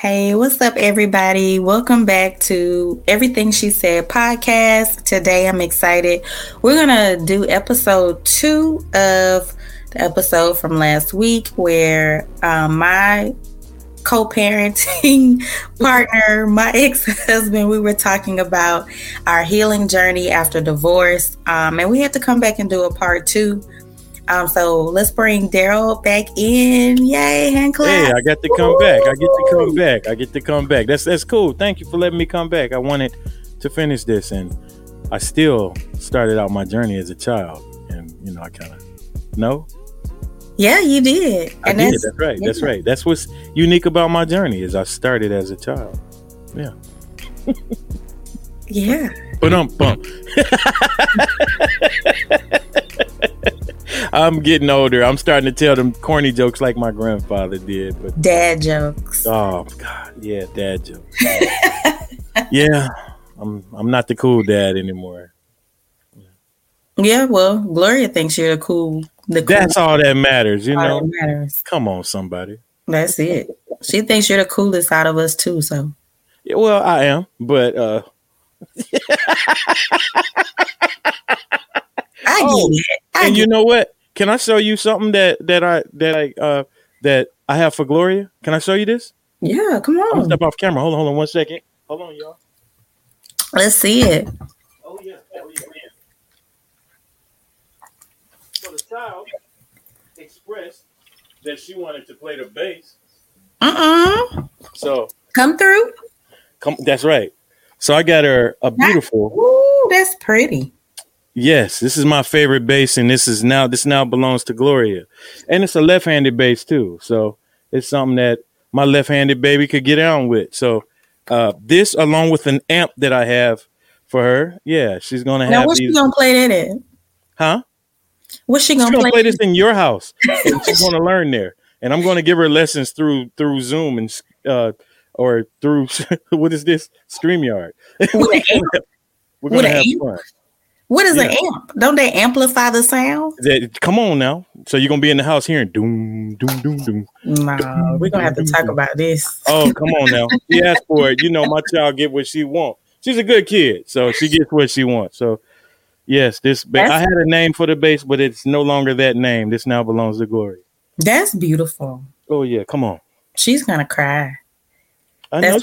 Hey, what's up, everybody? Welcome back to Everything She Said Podcast. Today, I'm excited. We're going to do episode 2 of the episode from last week where my co-parenting partner, my ex-husband, we were talking about our healing journey after divorce. And we had to come back and do a part 2. So let's bring Daryl back in. Yay, hand clap. Hey, I got to come back. I get to come back. That's cool. Thank you for letting me come back. I wanted to finish this, and I still started out my journey as a child, and I kind of know. Yeah, you did. That's right. That's what's unique about my journey is I started as a child. Yeah. Yeah. Ba-dum-bum. I'm getting older. I'm starting to tell them corny jokes like my grandfather did. But dad jokes. Oh God, yeah, dad jokes. Yeah, I'm not the cool dad anymore. Yeah, well, Gloria thinks you're the cool. That's all that matters, That matters. Come on, somebody. That's it. She thinks you're the coolest out of us too. So. Yeah, well, I am, but. I get it. And you know what? Can I show you something that I have for Gloria? Can I show you this? Yeah, come on. I'm gonna step off camera. Hold on one second. Hold on, y'all. Let's see it. Oh yeah. Oh yeah, man. So the child expressed that she wanted to play the bass. So come through. That's right. So I got her a beautiful. Ooh, that's pretty. Yes, this is my favorite bass, and this now belongs to Gloria, and it's a left-handed bass too. So it's something that my left-handed baby could get on with. So this, along with an amp that I have for her, yeah, she's gonna have. Now, what's she gonna play that in? Huh? What's she gonna play? She's gonna play this in your house. She's gonna learn there, and I'm gonna give her lessons through Zoom and or through what is this? StreamYard. We're gonna have fun. What is an amp? Don't they amplify the sound? Come on now. So you're going to be in the house hearing doom, doom, doom, doom. No, we're going to have to talk about this. Oh, come on now. She asked for it. My child get what she wants. She's a good kid, so she gets what she wants. So, yes, I had a name for the bass, but it's no longer that name. This now belongs to Gloria. That's beautiful. Oh, yeah. Come on. She's going to cry. I know.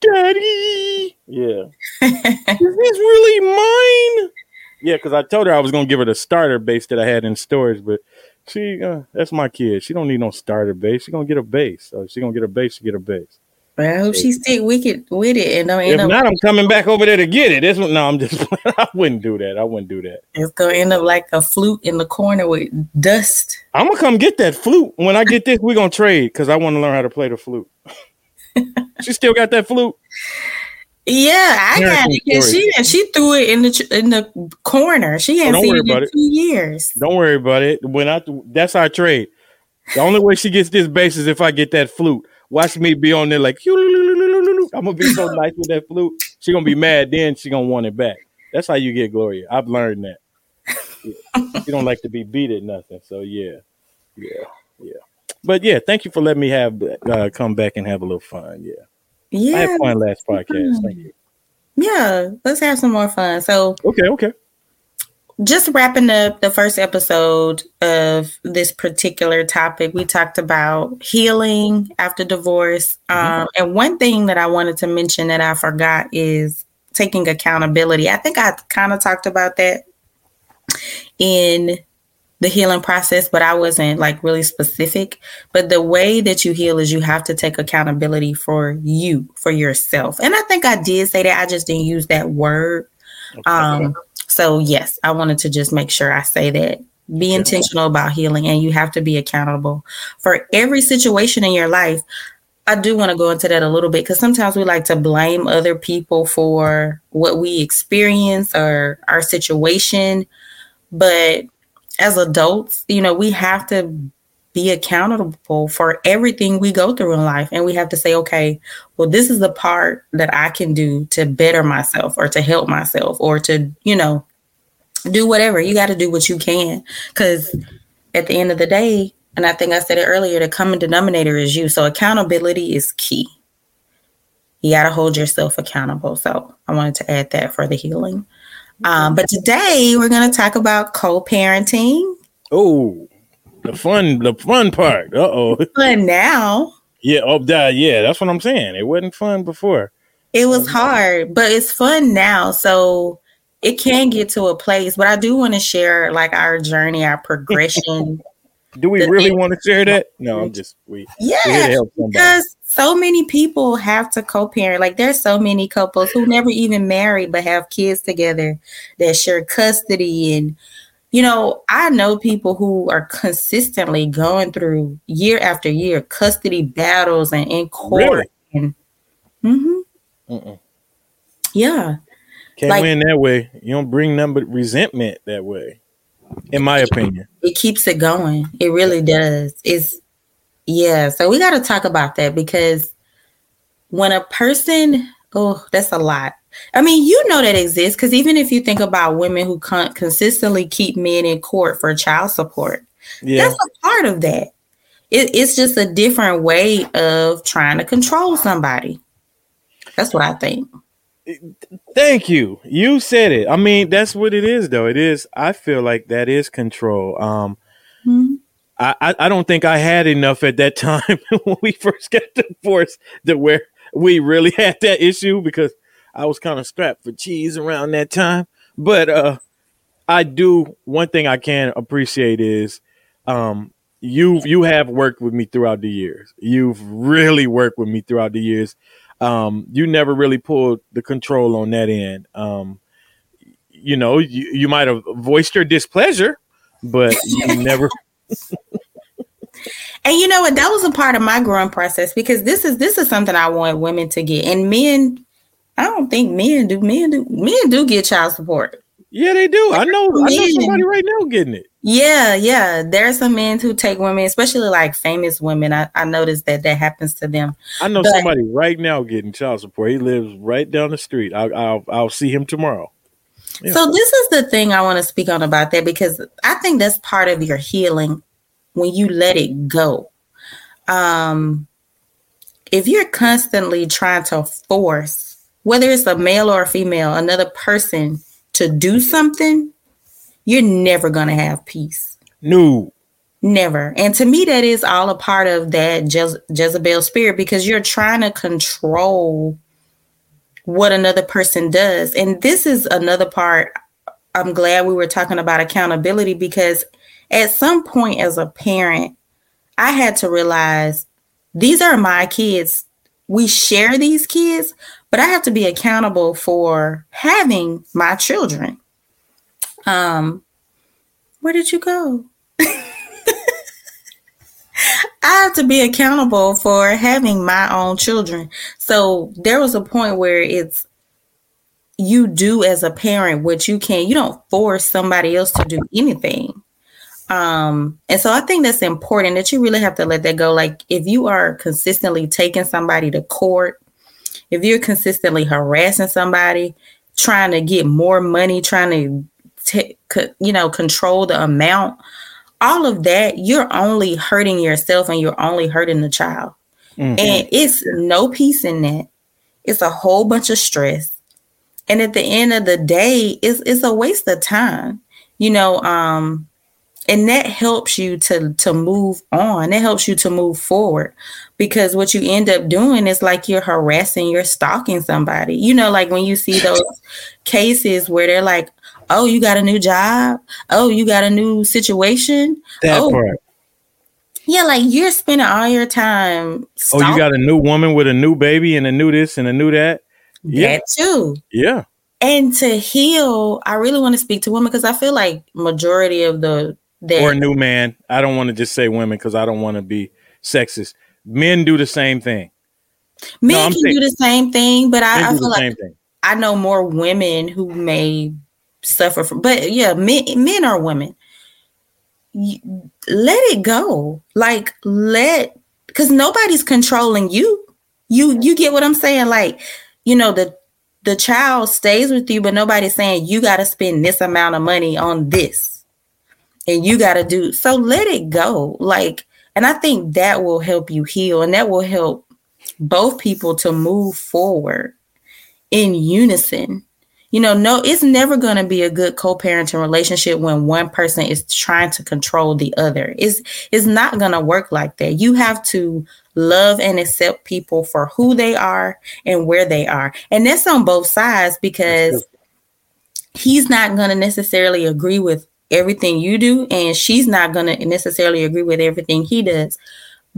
Daddy. Yeah. Is this really mine? Yeah, because I told her I was going to give her the starter bass that I had in storage, but she, that's my kid. She don't need no starter bass. She's going to get a bass. So she's going to get a bass. Well, I hope she stick wicked with it. And don't end up I'm coming back over there to get it. I'm just playing. I wouldn't do that. It's going to end up like a flute in the corner with dust. I'm going to come get that flute. When I get this, we're going to trade because I want to learn how to play the flute. She still got that flute. Yeah, I got it. And she threw it in the corner. She hadn't seen it in 2 years. Don't worry about it. That's our trade. The only way she gets this bass is if I get that flute. Watch me be on there like, I'm going to be so nice with that flute. She's going to be mad then. She's going to want it back. That's how you get Gloria. I've learned that. Yeah. She don't like to be beat at nothing. So, yeah. But, yeah, thank you for letting me have come back and have a little fun. Yeah. Yeah, I had fun last podcast. Thank you. Yeah, let's have some more fun. So, okay. Just wrapping up the first episode of this particular topic, we talked about healing after divorce. And one thing that I wanted to mention that I forgot is taking accountability. I think I kind of talked about that in the healing process, but I wasn't like really specific. But the way that you heal is you have to take accountability for you, for yourself. And I think I did say that. I just didn't use that word. Okay. So yes, I wanted to just make sure I say that. Be intentional about healing, and you have to be accountable for every situation in your life. I do want to go into that a little bit because sometimes we like to blame other people for what we experience or our situation. But as adults, we have to be accountable for everything we go through in life. And we have to say, okay, well, this is the part that I can do to better myself or to help myself or to, do whatever. You got to do what you can. Because at the end of the day, and I think I said it earlier, the common denominator is you. So accountability is key. You got to hold yourself accountable. So I wanted to add that for the healing. But today we're going to talk about co-parenting. Oh, the fun part. Uh-oh. Fun now. Yeah. Oh, yeah. That's what I'm saying. It wasn't fun before. It was hard, but it's fun now. So it can get to a place, but I do want to share like our journey, our progression. Do we really want to share that? No, I'm just, we're here to help somebody. Because so many people have to co-parent. Like there's so many couples who never even married, but have kids together that share custody. And, you know, I know people who are consistently going through year after year custody battles and in court. Really? Mm-hmm. Mm-mm. Yeah. Can't win that way. You don't bring nothing but resentment that way. In my opinion, it keeps it going. It really does. So we got to talk about that because when a person, that's a lot. I mean, you know, that exists because even if you think about women who consistently keep men in court for child support, that's a part of that. It's just a different way of trying to control somebody. That's what I think. Thank you. You said it. I mean, that's what it is, though. It is. I feel like that is control. I don't think I had enough at that time when we first got divorced to where we really had that issue because I was kind of strapped for cheese around that time. But one thing I can appreciate is you have worked with me throughout the years. You've really worked with me throughout the years. You never really pulled the control on that end. You know, you might have voiced your displeasure, but you never. And you know what? That was a part of my growing process because this is something I want women to get. And men, I don't think men do. Men do get child support. Yeah, they do. I know somebody right now getting it. Yeah. There are some men who take women, especially like famous women. I noticed that happens to them. I know somebody right now getting child support. He lives right down the street. I'll see him tomorrow. Yeah. So this is the thing I want to speak on about that because I think that's part of your healing when you let it go. If you're constantly trying to force, whether it's a male or a female, another person to do something, you're never going to have peace. No. Never. And to me, that is all a part of that Jezebel spirit because you're trying to control what another person does. And this is another part. I'm glad we were talking about accountability because at some point as a parent, I had to realize these are my kids. We share these kids, but I have to be accountable for having my children. Where did you go? I have to be accountable for having my own children. So there was a point where it's you do as a parent what you can. You don't force somebody else to do anything. And so I think that's important that you really have to let that go. Like if you are consistently taking somebody to court, if you're consistently harassing somebody, trying to get more money, trying to, control the amount, all of that, you're only hurting yourself and you're only hurting the child. Mm-hmm. And it's no peace in that. It's a whole bunch of stress. And at the end of the day, it's a waste of time, and that helps you to move on. It helps you to move forward because what you end up doing is like you're harassing, you're stalking somebody. You know, like when you see those cases where they're like, oh, you got a new job. Oh, you got a new situation. That part. Yeah, like you're spending all your time stalking. Oh, you got a new woman with a new baby and a new this and a new that. Yeah. That too. Yeah. And to heal, I really want to speak to women because I feel like majority of or new man. I don't want to just say women because I don't want to be sexist. Men do the same thing. Men can do the same thing, but I feel like I know more women who may suffer from. But yeah, men are women. Let it go, because nobody's controlling you. You get what I'm saying? Like the child stays with you, but nobody's saying you got to spend this amount of money on this. And you got to do so. Let it go. And I think that will help you heal and that will help both people to move forward in unison. You know, no, it's never going to be a good co-parenting relationship when one person is trying to control the other. It's not going to work like that. You have to love and accept people for who they are and where they are. And that's on both sides, because he's not going to necessarily agree with everything you do, and she's not going to necessarily agree with everything he does.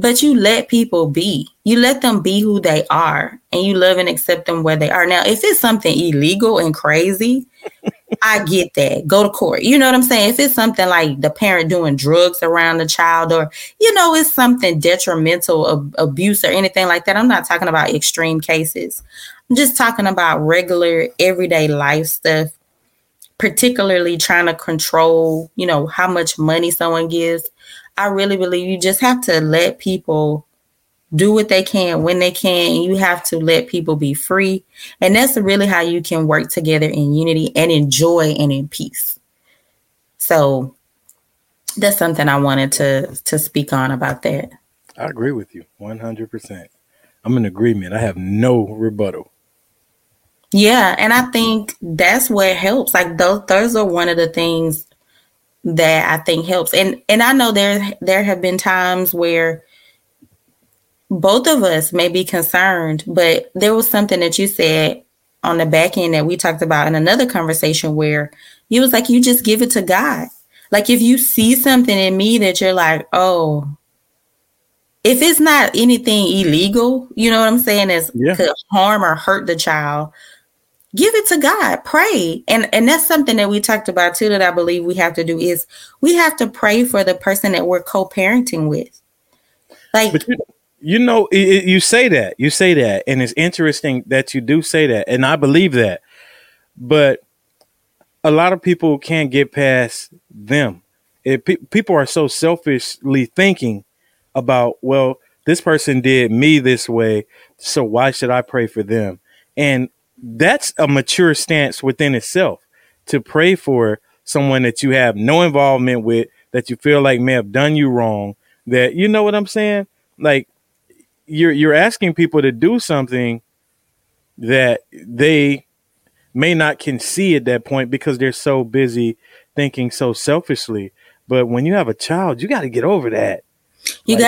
But you let people be. You let them be who they are, and you love and accept them where they are. Now, if it's something illegal and crazy, I get that. Go to court. You know what I'm saying? If it's something like the parent doing drugs around the child, or, you know, it's something detrimental of abuse or anything like that. I'm not talking about extreme cases. I'm just talking about regular everyday life stuff, particularly trying to control, you know, how much money someone gives. I really believe you just have to let people do what they can when they can, and you have to let people be free. And that's really how you can work together in unity and in joy and in peace. So that's something I wanted to speak on about that. I agree with you 100%. I'm in agreement. I have no rebuttal. Yeah. And I think that's what helps. Like those are one of the things that I think helps. And I know there have been times where both of us may be concerned, but there was something that you said on the back end that we talked about in another conversation where you was like, you just give it to God. Like if you see something in me that you're like, oh, if it's not anything illegal, you know what I'm saying, could harm or hurt the child, give it to God, pray. And that's something that we talked about too, that I believe we have to do, is we have to pray for the person that we're co-parenting with. Like, but you know, you say that, and it's interesting that you do say that. And I believe that, but a lot of people can't get past them. People are so selfishly thinking about, well, this person did me this way, so why should I pray for them? And that's a mature stance within itself, to pray for someone that you have no involvement with, that you feel like may have done you wrong, that, you know what I'm saying? Like you're asking people to do something that they may not can see at that point because they're so busy thinking so selfishly. But when you have a child, you got to get over that. And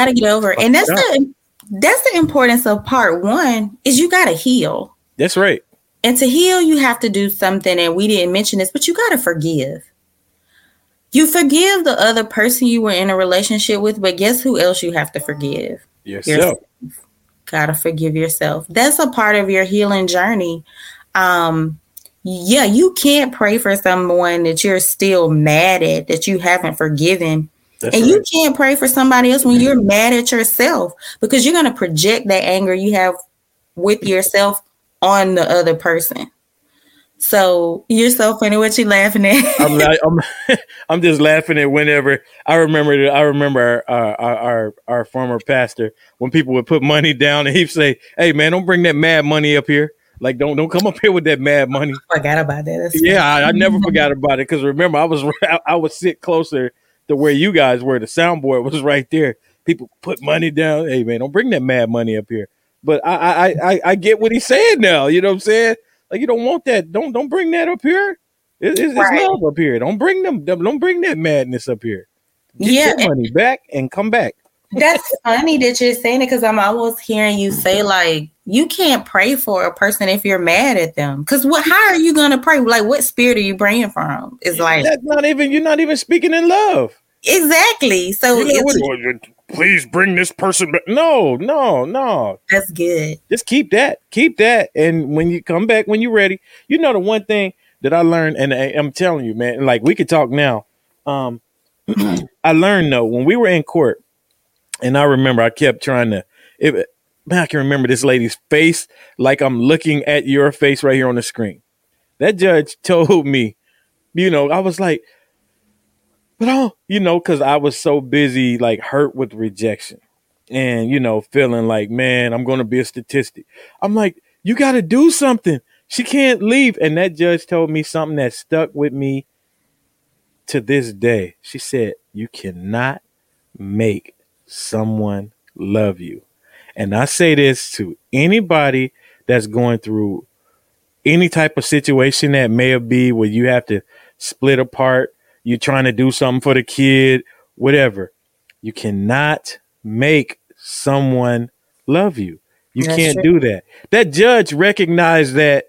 that's the importance of part one, is you got to heal. That's right. And to heal, you have to do something. And we didn't mention this, but you got to forgive. You forgive the other person you were in a relationship with, but guess who else you have to forgive? Yourself. Got to forgive yourself. That's a part of your healing journey. Yeah, you can't pray for someone that you're still mad at, that you haven't forgiven. You can't pray for somebody else when you're mad at yourself, because you're going to project that anger you have with yourself on the other person. So you're so funny. What you laughing at? I'm just laughing at whenever I remember our former pastor, when people would put money down and he'd say, "Hey man, don't bring that mad money up here. Like don't come up here with that mad money." I forgot about that. I never forgot about it, because remember I was sit closer to where you guys were. The soundboard was right there. People put money down. "Hey man, don't bring that mad money up here." But I get what he's saying now. You know what I'm saying? Like, you don't want that. Don't bring that up here. It's love up here. Don't bring them. Don't bring that madness up here. Get your money back and come back. That's funny that you're saying it, because I'm always hearing you say, like, you can't pray for a person if you're mad at them. Because how are you going to pray? Like, what spirit are you praying from? It's like, you're not even speaking in love. Exactly. So please bring this person back. No. That's good. Just keep that. And when you come back, when you're ready, you know, the one thing that I learned, and I'm telling you, man, like, we could talk now. I learned, though, when we were in court, and I remember I kept trying to, I can remember this lady's face, like I'm looking at your face right here on the screen. That judge told me, you know, I was like, but, oh, you know, because I was so busy, like, hurt with rejection and, you know, feeling like, man, I'm going to be a statistic. I'm like, you got to do something. She can't leave. And that judge told me something that stuck with me to this day. She said, "You cannot make someone love you." And I say this to anybody that's going through any type of situation that may be where you have to split apart, you're trying to do something for the kid, whatever. You cannot make someone love you. You can't do that. That judge recognized that,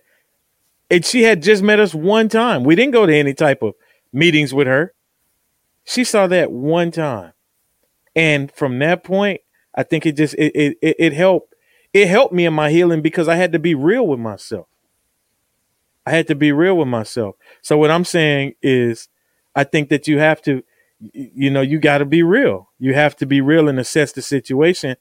and she had just met us one time. We didn't go to any type of meetings with her. She saw that one time. And from that point, I think it just it helped. It helped me in my healing because I had to be real with myself. I had to be real with myself. So what I'm saying is, I think that you have to, you know, you got to be real. You have to be real and assess the situation.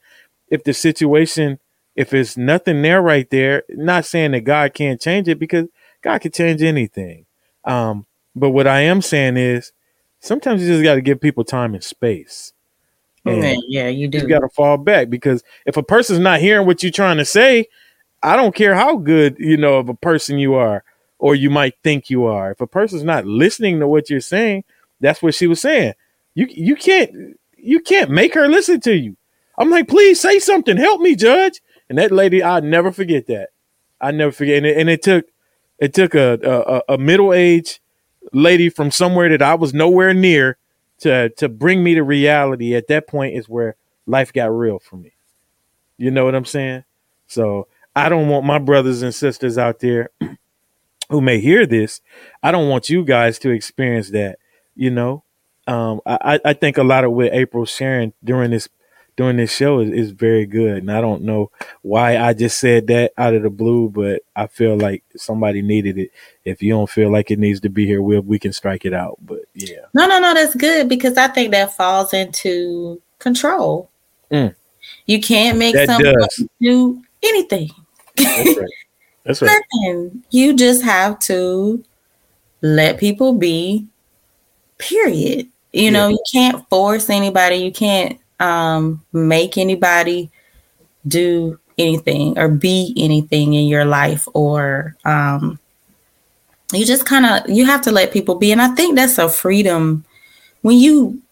If the situation, if it's nothing there right there, not saying that God can't change it because God can change anything. But what I am saying is sometimes you just got to give people time and space. And yeah, you do. You got to fall back because if a person's not hearing what you're trying to say, I don't care how good, you know, of a person you are or you might think you are. If a person's not listening to what you're saying, that's what she was saying. You can't make her listen to you. I'm like, please say something. Help me, Judge. And that lady, I'll never forget that. I never forget. And it took a middle-aged lady from somewhere that I was nowhere near to bring me to reality. At that point is where life got real for me. You know what I'm saying? So I don't want my brothers and sisters out there who may hear this. I don't want you guys to experience that. You know, I think a lot of what April's sharing during this show is very good. And I don't know why I just said that out of the blue, but I feel like somebody needed it. If you don't feel like it needs to be here, we can strike it out. But yeah. No, that's good because I think that falls into control. Mm. You can't make someone do anything. That's right. That's right. You just have to let people be. Period. You know, you can't force anybody. You can't make anybody do anything or be anything in your life, or you just you have to let people be. And I think that's a freedom when you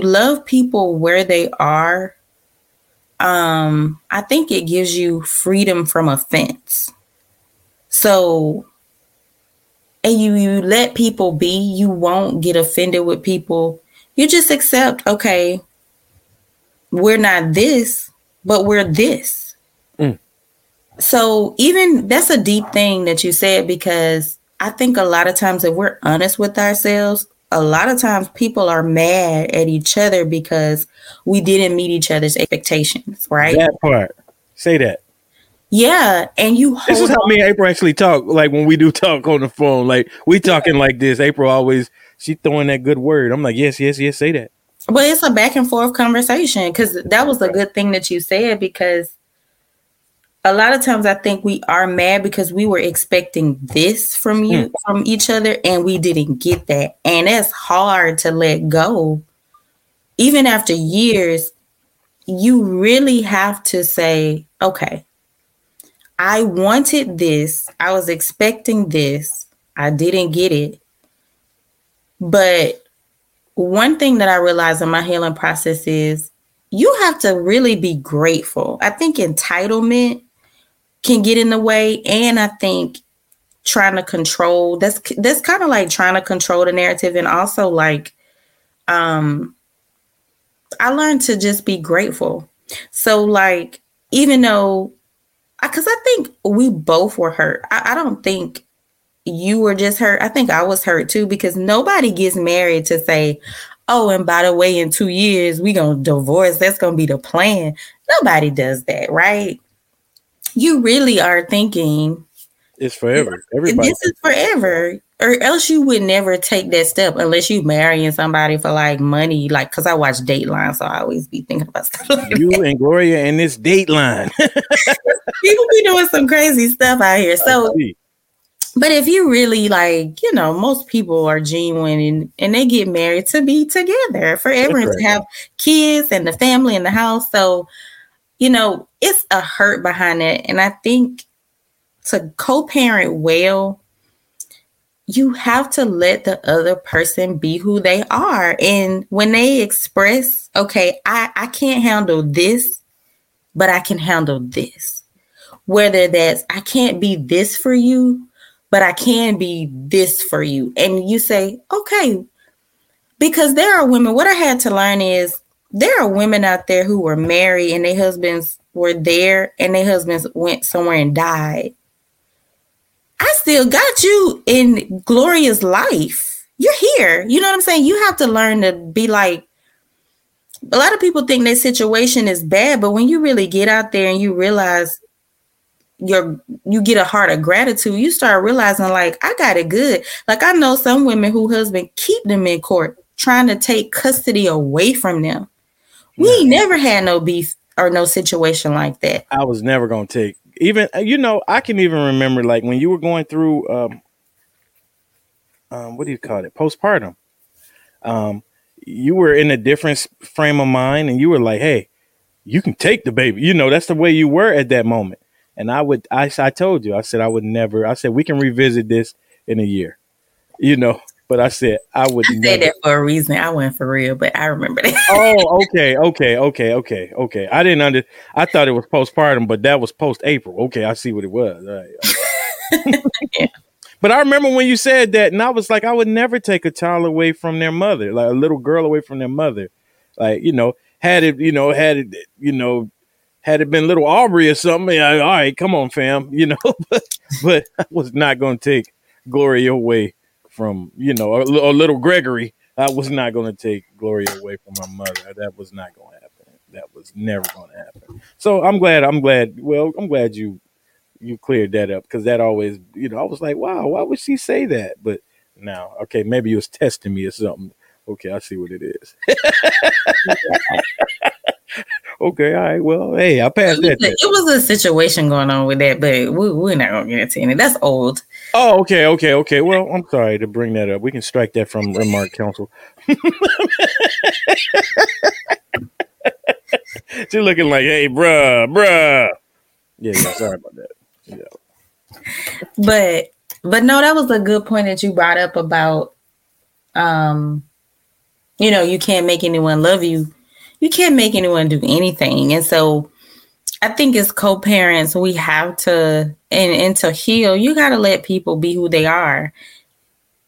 love people where they are. I think it gives you freedom from offense. So. And you let people be, you won't get offended with people. You just accept, okay, we're not this, but we're this. Mm. So even that's a deep thing that you said, because I think a lot of times if we're honest with ourselves, a lot of times people are mad at each other because we didn't meet each other's expectations, right? That part. Say that. Yeah, and you hold. This is how me and April actually talk, like when we do talk on the phone. Like, we talking like this. April always, she throwing that good word. I'm like, yes, yes, yes, say that. But it's a back and forth conversation, because that was a good thing that you said, because a lot of times I think we are mad because we were expecting this from you, from each other, and we didn't get that. And it's hard to let go. Even after years, you really have to say, okay, I wanted this. I was expecting this. I didn't get it. But one thing that I realized in my healing process is you have to really be grateful. I think entitlement can get in the way. And I think trying to control, that's kind of like trying to control the narrative. And also like, I learned to just be grateful. So like, even though, because I think we both were hurt. I don't think you were just hurt. I think I was hurt too, because nobody gets married to say, oh, and by the way, in 2 years, we gonna divorce. That's gonna be the plan. Nobody does that, right? You really are thinking it's forever. Everybody. This is forever. Or else you would never take that step unless you marrying somebody for like money. Like, because I watch Dateline, so I always be thinking about stuff like you that. And Gloria and this Dateline. People be doing some crazy stuff out here. So, but if you really like, you know, most people are genuine and they get married to be together forever and to have kids and the family and the house. So, you know, it's a hurt behind it. And I think to co-parent well, you have to let the other person be who they are. And when they express, okay, I can't handle this, but I can handle this. Whether that's, I can't be this for you, but I can be this for you. And you say, okay, because there are women, what I had to learn is there are women out there who were married and their husbands were there and their husbands went somewhere and died. I still got you in Gloria's life. You're here. You know what I'm saying? You have to learn to be like, a lot of people think their situation is bad, but when you really get out there and you realize you get a heart of gratitude, you start realizing, like, I got it good. Like, I know some women who husband keep them in court trying to take custody away from them. We ain't never had no beef or no situation like that. I was never going to take, even, you know, I can even remember, like, when you were going through, what do you call it? Postpartum. You were in a different frame of mind and you were like, hey, you can take the baby. You know, that's the way you were at that moment. And I told you, I said, I would never, I said, we can revisit this in a year, you know, but I said, I never. I said that for a reason. I wasn't for real, but I remember that. Oh, okay. I thought it was postpartum, but that was post-April. Okay. I see what it was. All right. Yeah. But I remember when you said that and I was like, I would never take a child away from their mother, like a little girl away from their mother. Like, you know, had it been little Aubrey or something, all right, come on, fam, you know, but I was not going to take Gloria away from, you know, a little Gregory. I was not going to take Gloria away from my mother. That was not going to happen. That was never going to happen. So I'm glad you cleared that up, because that always, you know, I was like, wow, why would she say that? But now, okay, maybe you was testing me or something. Okay, I see what it is. Okay, all right. Well, hey, I passed that. It was a situation going on with that, but we're not going to get into it. That's old. Oh, okay. Well, I'm sorry to bring that up. We can strike that from Remark Council. She's looking like, hey, bruh. Yeah, sorry about that. Yeah. But no, that was a good point that you brought up about, you know, you can't make anyone love you. You can't make anyone do anything. And so I think as co-parents, we have to, and to heal, you got to let people be who they are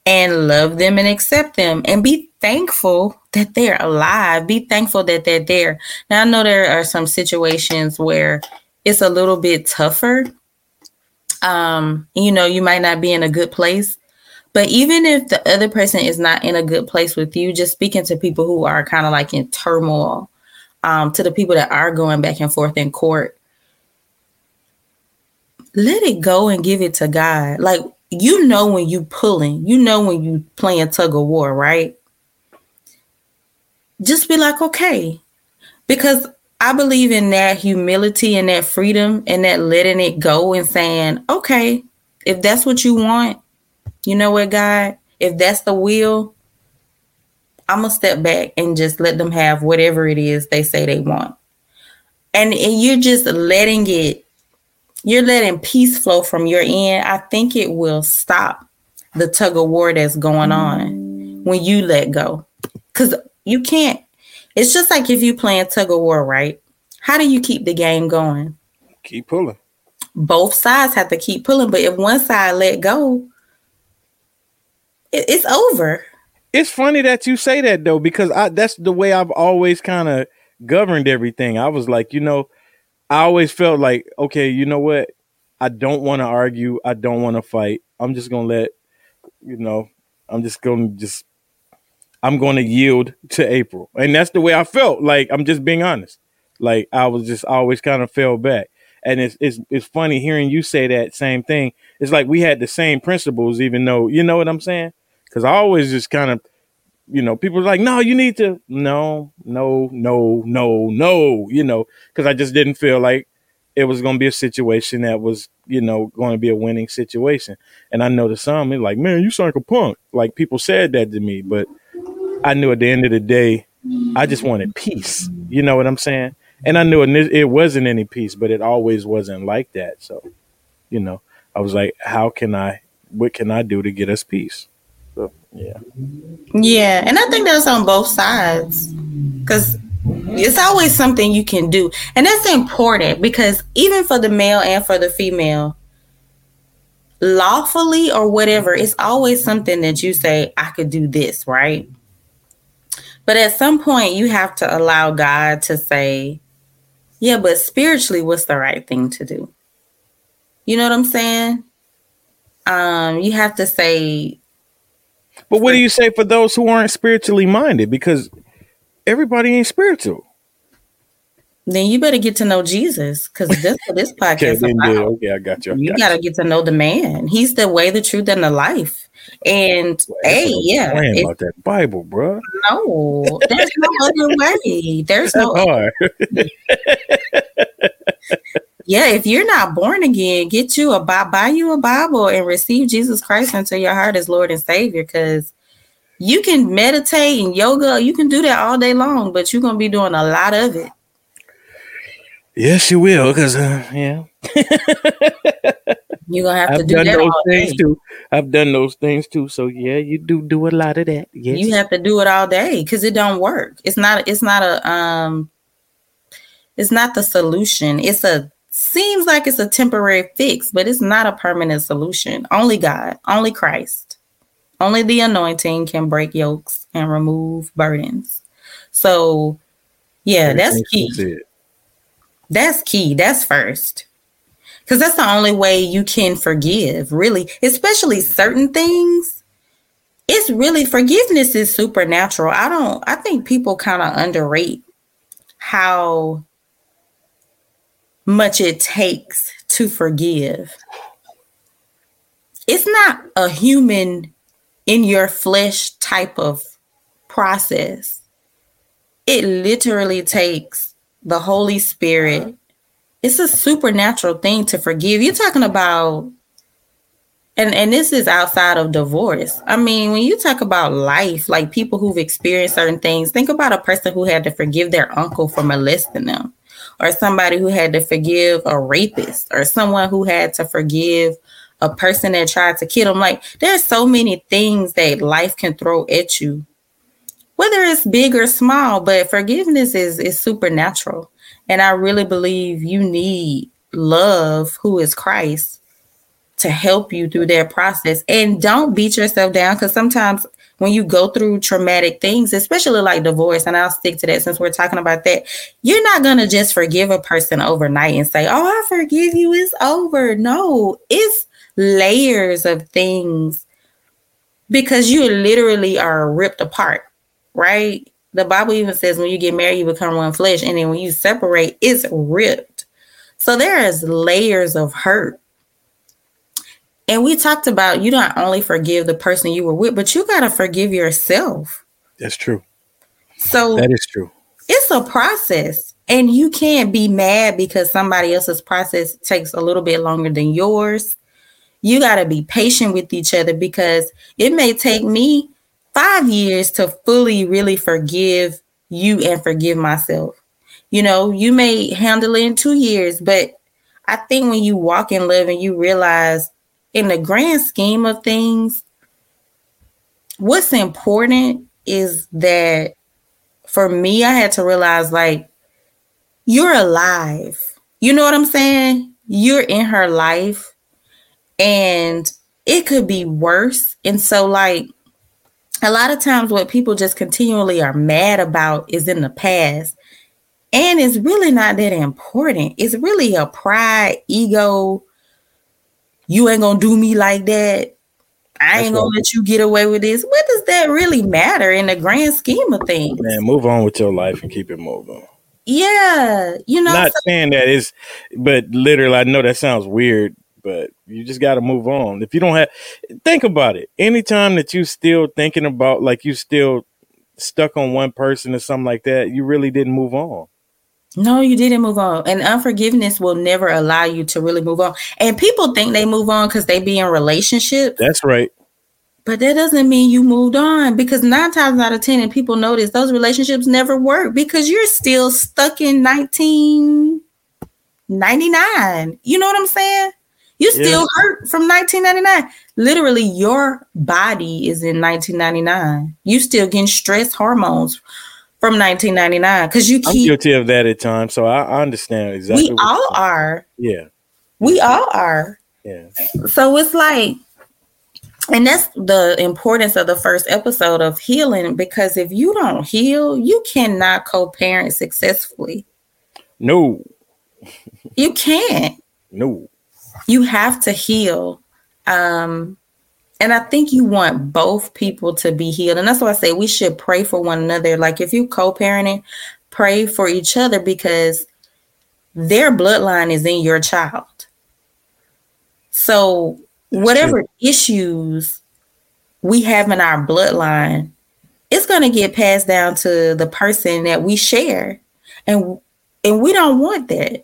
and love them and accept them and be thankful that they're alive. Be thankful that they're there. Now, I know there are some situations where it's a little bit tougher. You know, you might not be in a good place. But even if the other person is not in a good place with you, just speaking to people who are kind of like in turmoil, to the people that are going back and forth in court, let it go and give it to God. Like, you know, when you pulling, you know, when you playing tug of war, right? Just be like, okay, because I believe in that humility and that freedom and that letting it go and saying, okay, if that's what you want, you know what, God, if that's the will, I'm going to step back and just let them have whatever it is they say they want. And you're just letting peace flow from your end. I think it will stop the tug of war that's going on when you let go. Because you can't, it's just like if you playing tug of war, right? How do you keep the game going? Keep pulling. Both sides have to keep pulling. But if one side let go, it's over. It's funny that you say that, though, because that's the way I've always kind of governed everything. I was like, you know, I always felt like, okay, you know what? I don't want to argue. I don't want to fight. I'm just going to I'm going to yield to April. And that's the way I felt. Like, I'm just being honest. Like, I was just always kind of fell back. And it's funny hearing you say that same thing. It's like we had the same principles, even though, you know what I'm saying? Because I always just kind of, you know, people are like, no, you need to. No, you know, because I just didn't feel like it was going to be a situation that was, you know, going to be a winning situation. And I know to some, it's like, man, you sound like a punk. Like, people said that to me. But I knew at the end of the day, I just wanted peace. You know what I'm saying? And I knew it wasn't any peace, but it always wasn't like that. So, you know, I was like, what can I do to get us peace? So, yeah. Yeah. And I think that's on both sides. Because It's always something you can do. And that's important because even for the male and for the female, lawfully or whatever, it's always something that you say, I could do this, right? But at some point, you have to allow God to say, yeah, but spiritually, what's the right thing to do? You know what I'm saying? You have to say. But what do you say for those who aren't spiritually minded? Because everybody ain't spiritual. Then you better get to know Jesus, because that's what this podcast is about. Yeah, okay, I got you. You got to get to know the man. He's the way, the truth, and the life. And hey, yeah, about that Bible, bro. No, there's no other way. There's no. Hard. Yeah, if you're not born again, get you a buy you a Bible and receive Jesus Christ into your heart as Lord and Savior, because you can meditate and yoga. You can do that all day long, but you're going to be doing a lot of it. Yes, you will, because, yeah. You're going to have to do that all day. I've done those things, too. So, yeah, you do a lot of that. Yes. You have to do it all day because it don't work. It's not the solution. Seems like it's a temporary fix, but it's not a permanent solution. Only God, only Christ, only the anointing can break yokes and remove burdens. So, yeah, that's key. That's key. That's first. Because that's the only way you can forgive, really, especially certain things. It's really, forgiveness is supernatural. I think people kind of underrate how much it takes to forgive. It's not a human in your flesh type of process. It literally takes the Holy Spirit. It's a supernatural thing to forgive. You're talking about, and this is outside of divorce. I mean, when you talk about life, like people who've experienced certain things, think about a person who had to forgive their uncle for molesting them, or somebody who had to forgive a rapist, or someone who had to forgive a person that tried to kill them. Like, there's so many things that life can throw at you, whether it's big or small, but forgiveness is supernatural. And I really believe you need love, who is Christ, to help you through that process. And don't beat yourself down, because sometimes when you go through traumatic things, especially like divorce, and I'll stick to that since we're talking about that, you're not going to just forgive a person overnight and say, oh, I forgive you, it's over. No, it's layers of things, because you literally are ripped apart, right? The Bible even says when you get married, you become one flesh. And then when you separate, it's ripped. So there is layers of hurt. And we talked about, you don't only forgive the person you were with, but you got to forgive yourself. That's true. So that is true. It's a process, and you can't be mad because somebody else's process takes a little bit longer than yours. You got to be patient with each other, because it may take me 5 years to fully, really forgive you and forgive myself. You know, you may handle it in 2 years, but I think when you walk in love and you realize, in the grand scheme of things, what's important is that, for me, I had to realize, like, you're alive. You know what I'm saying? You're in her life, and it could be worse. And so, like, a lot of times what people just continually are mad about is in the past. And it's really not that important. It's really a pride, ego. You ain't gonna do me like that. I ain't gonna let you get away with this. What does that really matter in the grand scheme of things? Man, move on with your life and keep it moving. Yeah, you know. Not saying that is, but literally, I know that sounds weird, but you just got to move on. If you don't have, think about it. Anytime that you still thinking about, like, you still stuck on one person or something like that, you really didn't move on. No, you didn't move on. And unforgiveness will never allow you to really move on. And people think they move on because they be in relationships. That's right. But that doesn't mean you moved on, because 9 times out of 10, and people notice, those relationships never work because you're still stuck in 1999. You know what I'm saying? You still hurt from 1999. Literally, your body is in 1999. You still getting stress hormones from 1999 because you keep. I'm guilty of that at times, so I understand exactly. We all are. Yeah. We all are. Yeah. So it's like, and that's the importance of the first episode of healing, because if you don't heal, you cannot co-parent successfully. No. You can't. No. You have to heal. And I think you want both people to be healed. And that's why I say we should pray for one another. Like if you co-parenting, pray for each other because their bloodline is in your child. So whatever issues we have in our bloodline, it's going to get passed down to the person that we share. And we don't want that.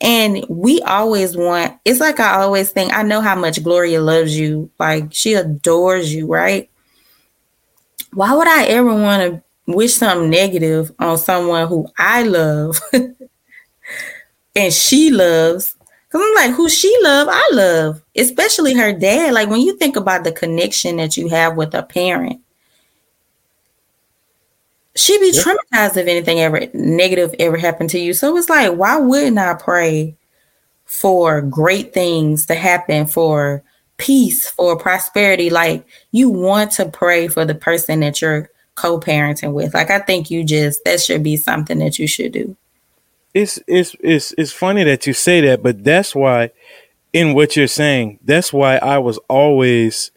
And we always want, it's like I always think, I know how much Gloria loves you. Like she adores you, right? Why would I ever want to wish something negative on someone who I love and she loves? Because I'm like, who she love, I love, especially her dad. Like when you think about the connection that you have with a parent, she'd be traumatized if anything ever negative ever happened to you. So it's like, why wouldn't I pray for great things to happen, for peace, for prosperity? Like you want to pray for the person that you're co-parenting with. Like I think you just, that should be something that you should do. It's funny that you say that, but that's why in what you're saying, that's why I was always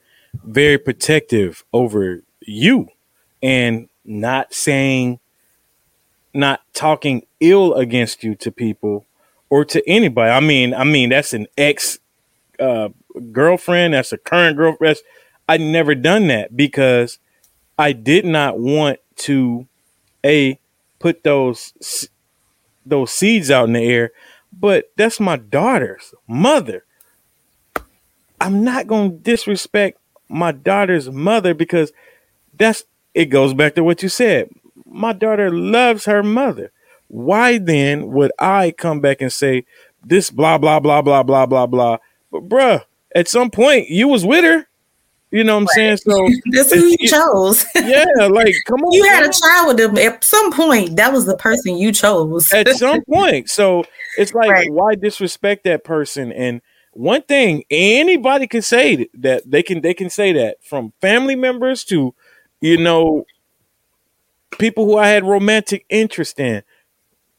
very protective over you and not talking ill against you to people or to anybody. I mean, that's an ex girlfriend. That's a current girlfriend. I never done that because I did not want to put those seeds out in the air, but that's my daughter's mother. I'm not going to disrespect my daughter's mother because it goes back to what you said. My daughter loves her mother. Why then would I come back and say this blah, blah, blah, blah, blah, blah, blah? But bruh, at some point you was with her. You know what I'm saying? So that's who you chose. Yeah, like come on. You had a child with them at some point. That was the person you chose. At some point. So it's like, why disrespect that person? And one thing anybody can say that they can say that, from family members to, you know, people who I had romantic interest in,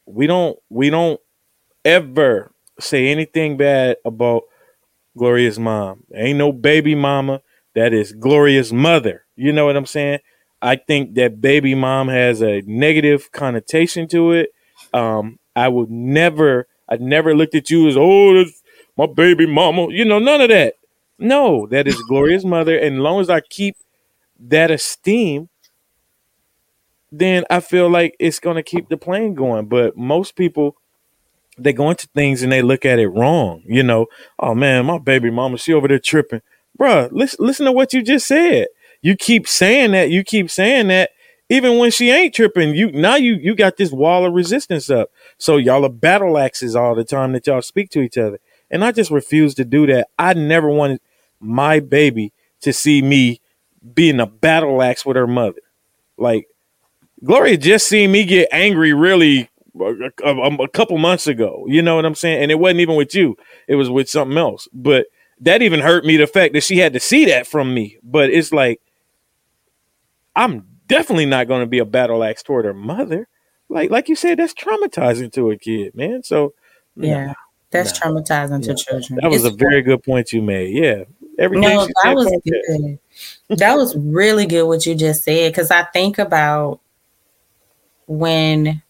we don't ever say anything bad about Gloria's mom. Ain't no baby mama. That is Gloria's mother. You know what I'm saying? I think that baby mom has a negative connotation to it. I never looked at you as, oh, that's my baby mama. You know, none of that. No, that is Gloria's mother. And as long as I keep that esteem, then I feel like it's going to keep the plane going. But most people, they go into things and they look at it wrong. You know, oh man, my baby mama, she over there tripping. Bruh, listen to what you just said. You keep saying that even when she ain't tripping. You got this wall of resistance up. So y'all are battle axes all the time that y'all speak to each other. And I just refuse to do that. I never wanted my baby to see me being a battle axe with her mother. Like Gloria just seen me get angry really a couple months ago. You know what I'm saying? And it wasn't even with you. It was with something else. But that even hurt me, the fact that she had to see that from me. But it's like, I'm definitely not going to be a battle axe toward her mother. Like you said, that's traumatizing to a kid, man. So yeah, that's traumatizing to children. That was a very good point you made. Yeah. No, that was good. That was really good what you just said, because I think about when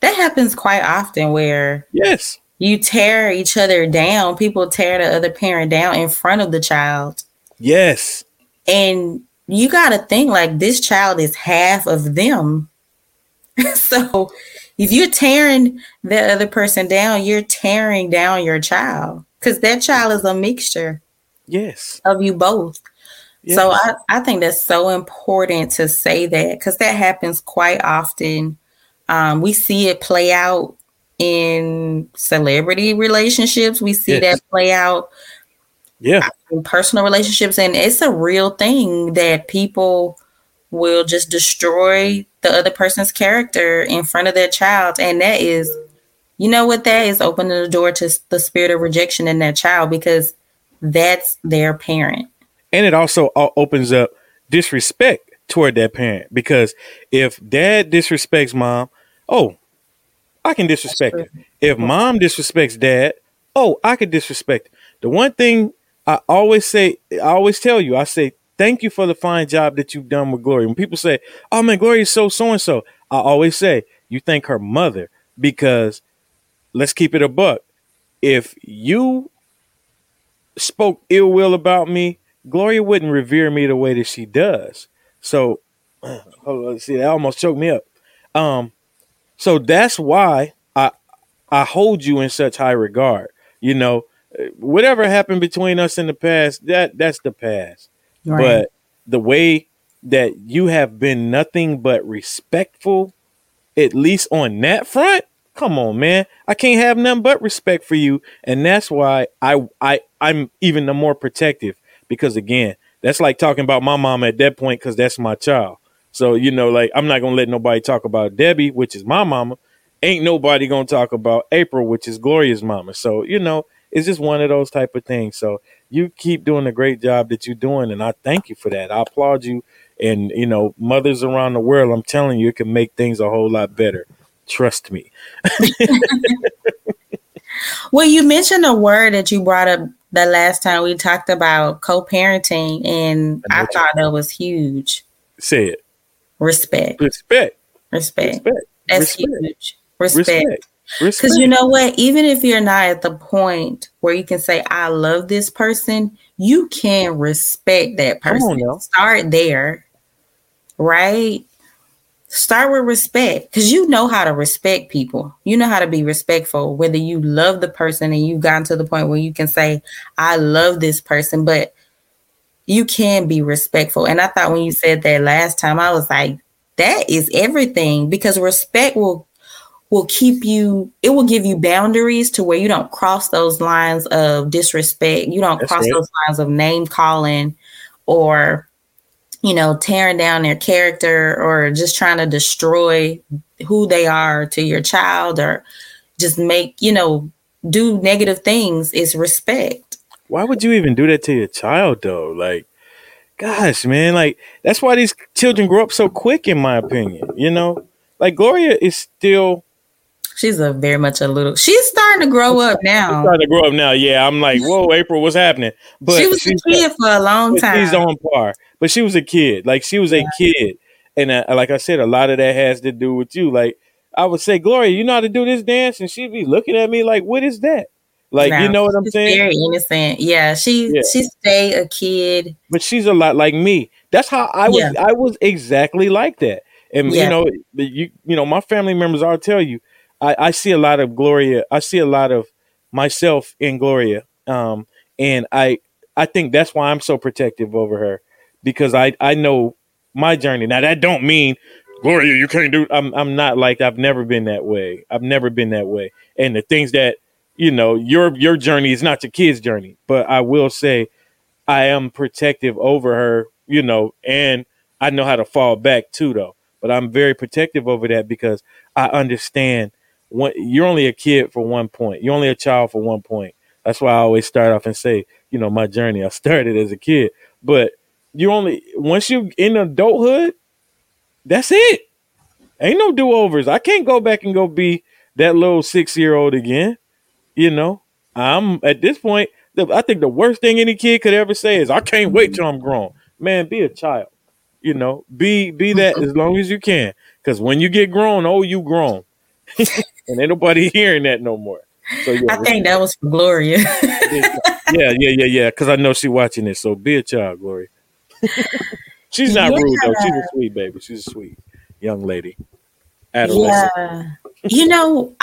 that happens quite often where yes, you tear each other down. People tear the other parent down in front of the child. Yes. And you got to think like this child is half of them. So if you're tearing the other person down, you're tearing down your child, because that child is a mixture. Yes. Of you both. Yes. So I think that's so important to say that, because that happens quite often. We see it play out in celebrity relationships. We see that play out in personal relationships. And it's a real thing that people will just destroy the other person's character in front of their child. And that is, you know what, that is opening the door to the spirit of rejection in that child, because that's their parent. And it also opens up disrespect toward that parent, because if dad disrespects mom, oh, I can disrespect her. If mom disrespects dad, oh, I could disrespect her. The one thing I always say, I always tell you, I say, thank you for the fine job that you've done with Gloria. When people say, oh man, Gloria's so-and-so, I always say, you thank her mother, because let's keep it a buck. If you spoke ill will about me, Gloria wouldn't revere me the way that she does. So, see, that almost choked me up. So that's why I hold you in such high regard. You know, whatever happened between us in the past, that's the past. Right. But the way that you have been nothing but respectful, at least on that front, come on, man. I can't have nothing but respect for you. And that's why I'm even the more protective, because, again, that's like talking about my mom at that point, because that's my child. So, you know, like, I'm not going to let nobody talk about Debbie, which is my mama. Ain't nobody going to talk about April, which is Gloria's mama. So, you know, it's just one of those type of things. So you keep doing a great job that you're doing, and I thank you for that. I applaud you. And, you know, mothers around the world, I'm telling you, it can make things a whole lot better. Trust me. Well, you mentioned a word that you brought up the last time we talked about co-parenting, and I thought that was huge. Say it. Respect. That's huge. Respect. Because you know what? Even if you're not at the point where you can say, I love this person, you can respect that person. Start there, right? Start with respect, because you know how to respect people. You know how to be respectful, whether you love the person and you've gotten to the point where you can say, I love this person, but you can be respectful. And I thought when you said that last time, I was like, that is everything, because respect will keep you, it will give you boundaries to where you don't cross those lines of disrespect. You don't cross those lines of name calling, or, you know, tearing down their character, or just trying to destroy who they are to your child, or just make, you know, do negative things. Is respect. Why would you even do that to your child though? Like, gosh, man, like, that's why these children grow up so quick, in my opinion, you know, like Gloria is still, she's a very much a little. She's starting to grow up now. She's starting to grow up now. Yeah, I'm like, whoa, April, what's happening? But she was a kid for a long time. She's on par, but she was a kid. Like, she was a kid, and like I said, a lot of that has to do with you. Like, I would say, Gloria, you know how to do this dance, and she'd be looking at me like, what is that? Like, no, you know what I'm saying? Very innocent. Yeah, she stayed a kid, but she's a lot like me. That's how I was. Yeah. I was exactly like that, and you know, my family members all tell you. I see a lot of Gloria. I see a lot of myself in Gloria. And I think that's why I'm so protective over her, because I know my journey. Now, that don't mean, Gloria, you can't do. I'm not like, I've never been that way. And the things that, you know, your journey is not your kid's journey. But I will say I am protective over her, you know, and I know how to fall back too, though. But I'm very protective over that, because I understand. You're only a kid for one point. You're only a child for one point. That's why I always start off and say, you know, my journey, I started as a kid, but once you in adulthood, that's it. Ain't no do-overs. I can't go back and go be that little 6-year-old again. You know, I'm at this point, I think the worst thing any kid could ever say is, I can't wait till I'm grown. Man, be a child, you know, be that as long as you can. 'Cause when you get grown, oh, you grown. And ain't nobody hearing that no more. So, yeah, I think that was for Gloria. Yeah. Because I know she's watching this. So be a child, Gloria. She's not rude, though. She's a sweet baby. She's a sweet young lady. Adolescent. Yeah. You know,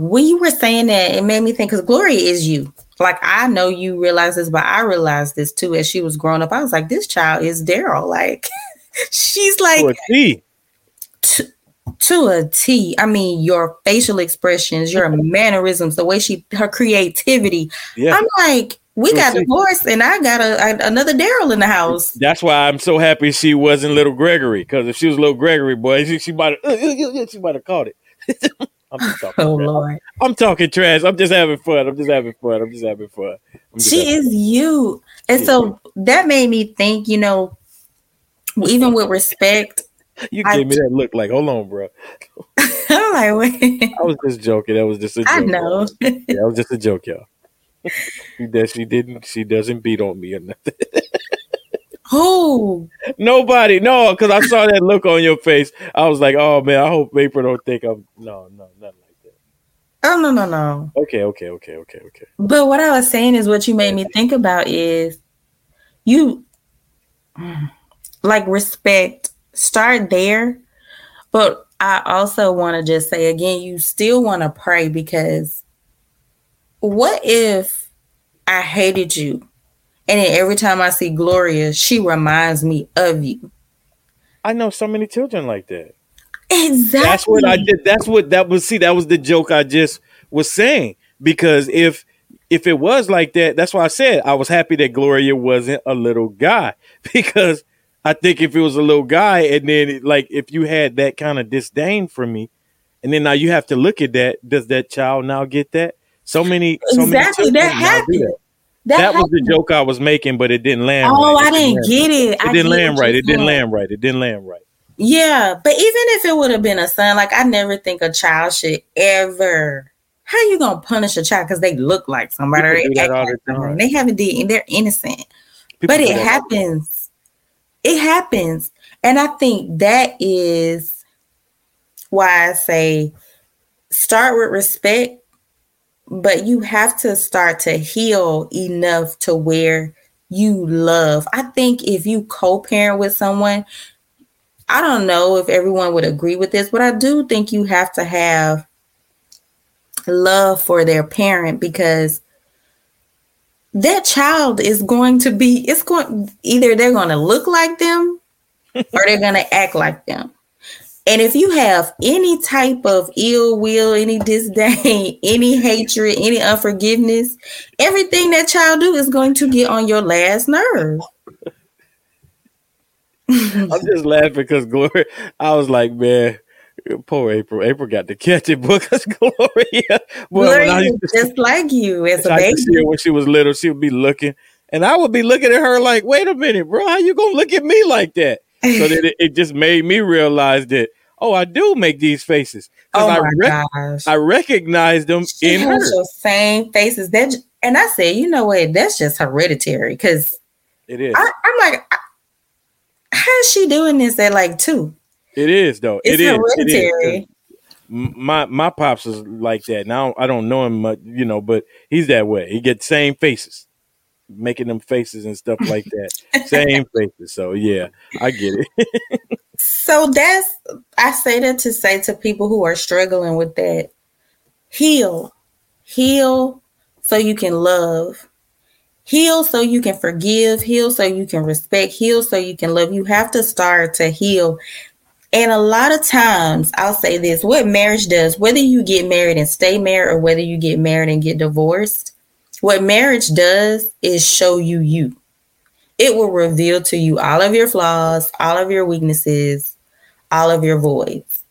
when you were saying that, it made me think, because Gloria is you. Like, I know you realize this, but I realized this too as she was growing up. I was like, this child is Daryl. Like, she's like. Or she. To a T. I mean, your facial expressions, your mannerisms, the way her creativity. Yeah. I'm like, We got divorced, and I got another Daryl in the house. That's why I'm so happy she wasn't Little Gregory. Because if she was Little Gregory, boy, she might have caught it. I'm talking trash. I'm just having fun. She is you, and so that made me think. You know, even with respect, you gave me that look. Like, hold on, bro. I'm like, wait. I was just joking. That was just a joke. I know. Yeah, that was just a joke, y'all. She doesn't beat on me or nothing. Who? Nobody. No, because I saw that look on your face. I was like, oh man, I hope April don't think I'm no, nothing like that. Oh no. Okay. But what I was saying is what you made me think about is you like respect. Start there. But I also want to just say again, you still want to pray because what if I hated you? And then every time I see Gloria, she reminds me of you. I know so many children like that. Exactly. That's what I did. That was the joke I just was saying. Because if it was like that, that's why I said I was happy that Gloria wasn't a little guy. Because I think if it was a little guy and then like if you had that kind of disdain for me and then now you have to look at that. Does that child now get that? So many happened. That was the joke I was making, but it didn't land. It didn't land right. Yeah, but even if it would have been a son, like I never think a child should ever. How you gonna punish a child because they look like somebody? They act like someone. They haven't did, and they're innocent. But it happens. It happens, and I think that is why I say start with respect. But you have to start to heal enough to where you love. I think if you co-parent with someone, I don't know if everyone would agree with this, but I do think you have to have love for their parent because that child is going to be, either they're going to look like them or they're going to act like them. And if you have any type of ill will, any disdain, any hatred, any unforgiveness, everything that child do is going to get on your last nerve. I'm just laughing because Gloria, I was like, man, poor April. April got to catch it because Gloria. Gloria is just like you as a baby. When she was little, she would be looking. And I would be looking at her like, wait a minute, bro, how you going to look at me like that? So that it just made me realize that, oh, I do make these faces. Oh my gosh. I recognize them in her. She has those same faces. And I said, you know what? That's just hereditary. Because it is. I'm like, how is she doing this at like 2? It is, though. It's hereditary. It is. My pops is like that. Now I don't know him much, you know, but he's that way. He gets the same faces. Making them faces and stuff like that. Same faces. So yeah, I get it. So I say that to say to people who are struggling with that, heal so you can love, heal so you can forgive, heal so you can respect, heal so you can love. You have to start to heal. And a lot of times I'll say this, what marriage does, whether you get married and stay married or whether you get married and get divorced, what marriage does is show you you. It will reveal to you all of your flaws, all of your weaknesses, all of your voids.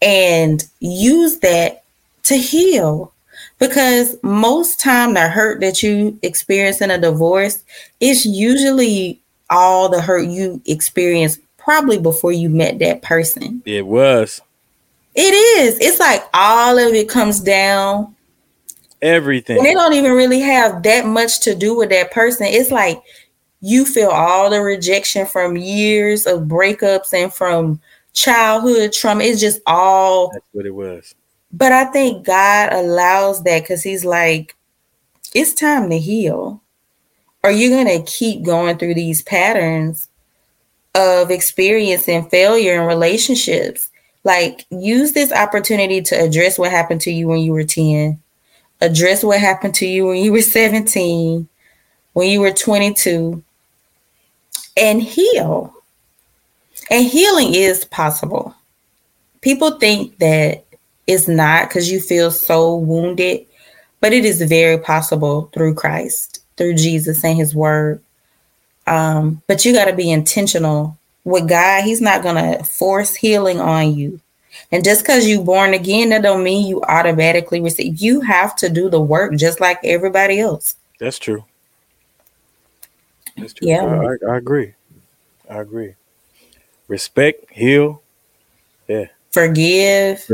And use that to heal. Because most time the hurt that you experience in a divorce is usually all the hurt you experienced probably before you met that person. It was. It is. It's like all of it comes down. Everything. And they don't even really have that much to do with that person. It's like you feel all the rejection from years of breakups and from childhood trauma. It's just all. That's what it was. But I think God allows that because he's like, it's time to heal. Or you're going to keep going through these patterns of experiencing failure in relationships. Like, use this opportunity to address what happened to you when you were 10. Address what happened to you when you were 17, when you were 22, and heal. And healing is possible. People think that it's not because you feel so wounded, but it is very possible through Christ. through Jesus and his word. But you got to be intentional with God. He's not going to force healing on you. And just because you're born again, that don't mean you automatically receive. You have to do the work just like everybody else. That's true. That's true. Yeah. I agree. Respect, heal. Yeah. Forgive.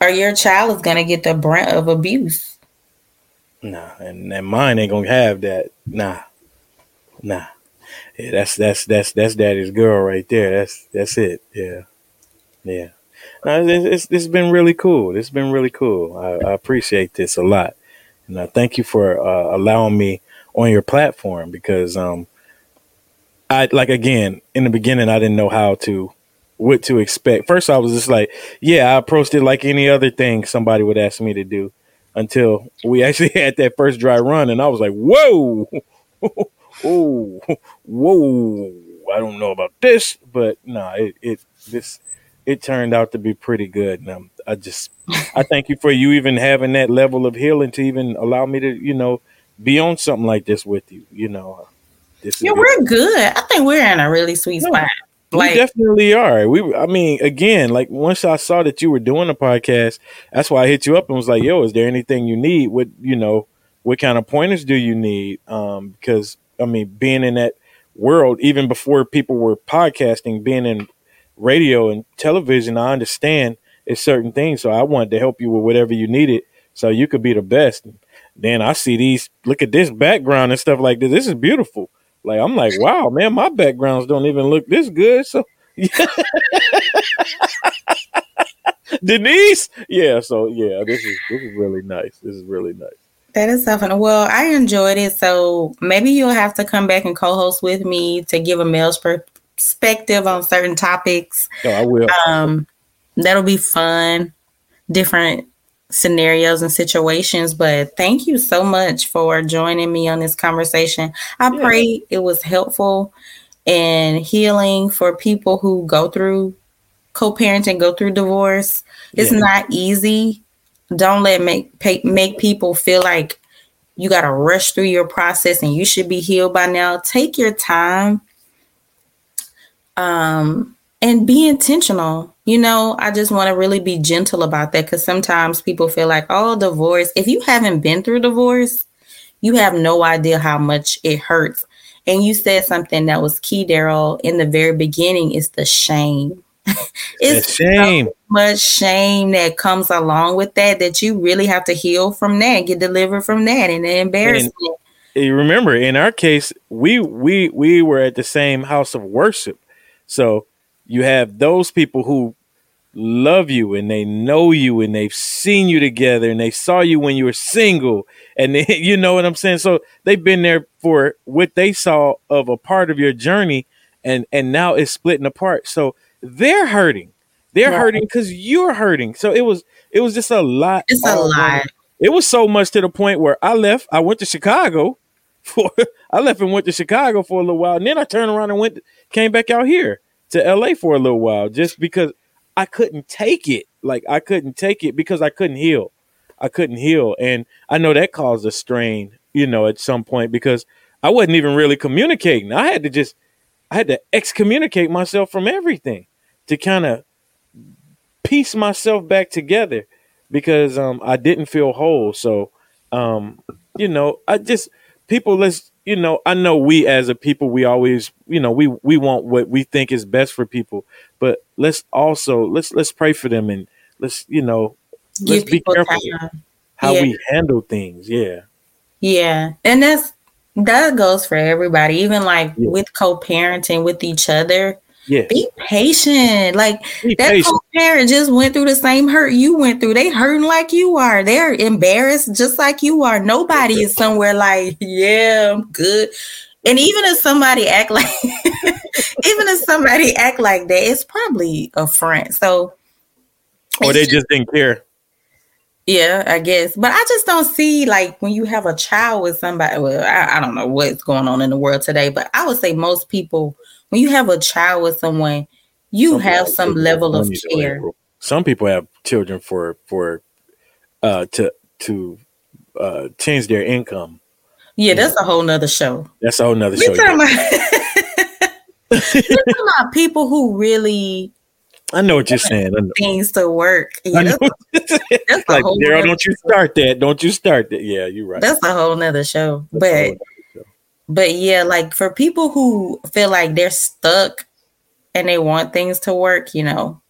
Or your child is going to get the brunt of abuse. Nah. And mine ain't going to have that. Nah. Yeah, that's daddy's girl right there. That's it. Yeah. No, it's been really cool. It's been really cool. I appreciate this a lot. And I thank you for allowing me on your platform, because in the beginning, I didn't know what to expect. First, I was just like, I approached it like any other thing somebody would ask me to do, until we actually had that first dry run. And I was like, whoa, I don't know about this, but it turned out to be pretty good. And I thank you for you even having that level of healing to even allow me to, be on something like this with you. We're good. I think we're in a really sweet spot. We definitely are. Once I saw that you were doing a podcast, that's why I hit you up and was like, "Yo, is there anything you need? What kind of pointers do you need?" Because being in that world, even before people were podcasting, being in radio and television, I understand it's certain things. So I wanted to help you with whatever you needed, so you could be the best. And then I see look at this background and stuff like this. This is beautiful. Like, I'm like, wow, man, my backgrounds don't even look this good. So, Denise. Yeah. So, yeah, this is really nice. This is really nice. That is something. Well, I enjoyed it. So maybe you'll have to come back and co-host with me to give a male's perspective on certain topics. Oh, I will. That'll be fun. Different scenarios and situations, but thank you so much for joining me on this conversation. I pray it was helpful and healing for people who go through co-parenting, go through divorce. It's not easy. Don't make people feel like you got to rush through your process and you should be healed by now. Take your time and be intentional. I just want to really be gentle about that, because sometimes people feel like, oh, divorce. If you haven't been through divorce, you have no idea how much it hurts. And you said something that was key, Daryl, in the very beginning, is the shame. It's shame. So much shame that comes along with that you really have to heal from that, get delivered from that, and the embarrassment. And remember, in our case, we were at the same house of worship. So you have those people who love you and they know you and they've seen you together and they saw you when you were single. And they, you know what I'm saying? So they've been there for what they saw of a part of your journey, and now it's splitting apart. So they're hurting. They're hurting because you're hurting. So it was just a lot. It's a lot. It was so much to the point where I went to Chicago. I left and went to Chicago for a little while. And then I turned around and came back out here to LA for a little while, just because I couldn't take it. Like, I couldn't take it because I couldn't heal. And I know that caused a strain, at some point, because I wasn't even really communicating. I had to excommunicate myself from everything to kind of piece myself back together, because I didn't feel whole. So, I know we as a people, we always, we want what we think is best for people, but let's pray for them, and let's be careful how we handle things. Yeah. Yeah. And that goes for everybody, even with co-parenting with each other. Yeah. Be patient. Like, that co-parent just went through the same hurt you went through. They hurting like you are. They're embarrassed just like you are. Nobody is somewhere like, yeah, I'm good. And even if somebody act like that, it's probably a front. So, or they just didn't care. Yeah, I guess. But I just don't see, when you have a child with somebody. Well, I don't know what's going on in the world today, but I would say most people, when you have a child with someone, you have some level of care. Some people have children for to change their income. Yeah, that's a whole nother show. That's a whole nother show. We're talking about people who really. I know what you're saying. Things to work. Yeah, that's like, Daryl, don't you start that. Don't you start that. Yeah, you're right. That's a whole nother show. But yeah, like for people who feel like they're stuck and they want things to work, you know,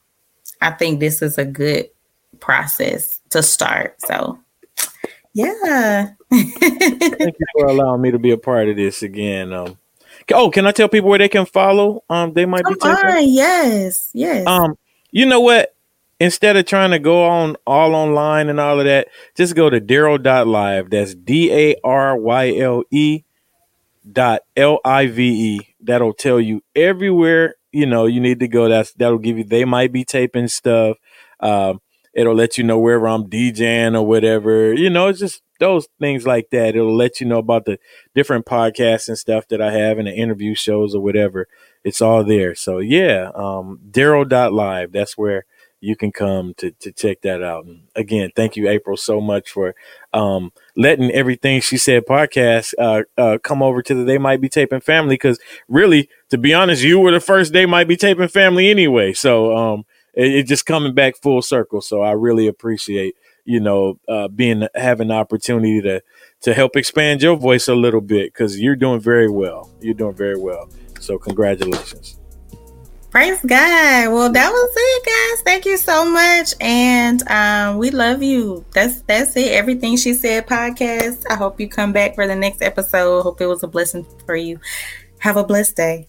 I think this is a good process to start. So, yeah. Thank you for allowing me to be a part of this again. Oh, can I tell people where they can follow? They might be. Yes. You know what? Instead of trying to go on all online and all of that, just go to Daryl.live. That's DARYLE.LIVE. That'll tell you everywhere you know you need to go. That'll give you. They might be taping stuff. It'll let you know wherever I'm DJing or whatever. You know, it's just those things like that. It'll let you know about the different podcasts and stuff that I have and the interview shows or whatever. It's all there. So, yeah, Daryl.live. That's where you can come to check that out. And again, thank you, April, so much for letting Everything She Said podcast come over to the They Might Be Taping family, because really, to be honest, you were the first They Might Be Taping family anyway. So, it's just coming back full circle. So I really appreciate, you know, having the opportunity to help expand your voice a little bit, because you're doing very well. You're doing very well. So congratulations. Praise God. Well, that was it, guys. Thank you so much. And we love you. That's it. Everything She Said podcast. I hope you come back for the next episode. Hope it was a blessing for you. Have a blessed day.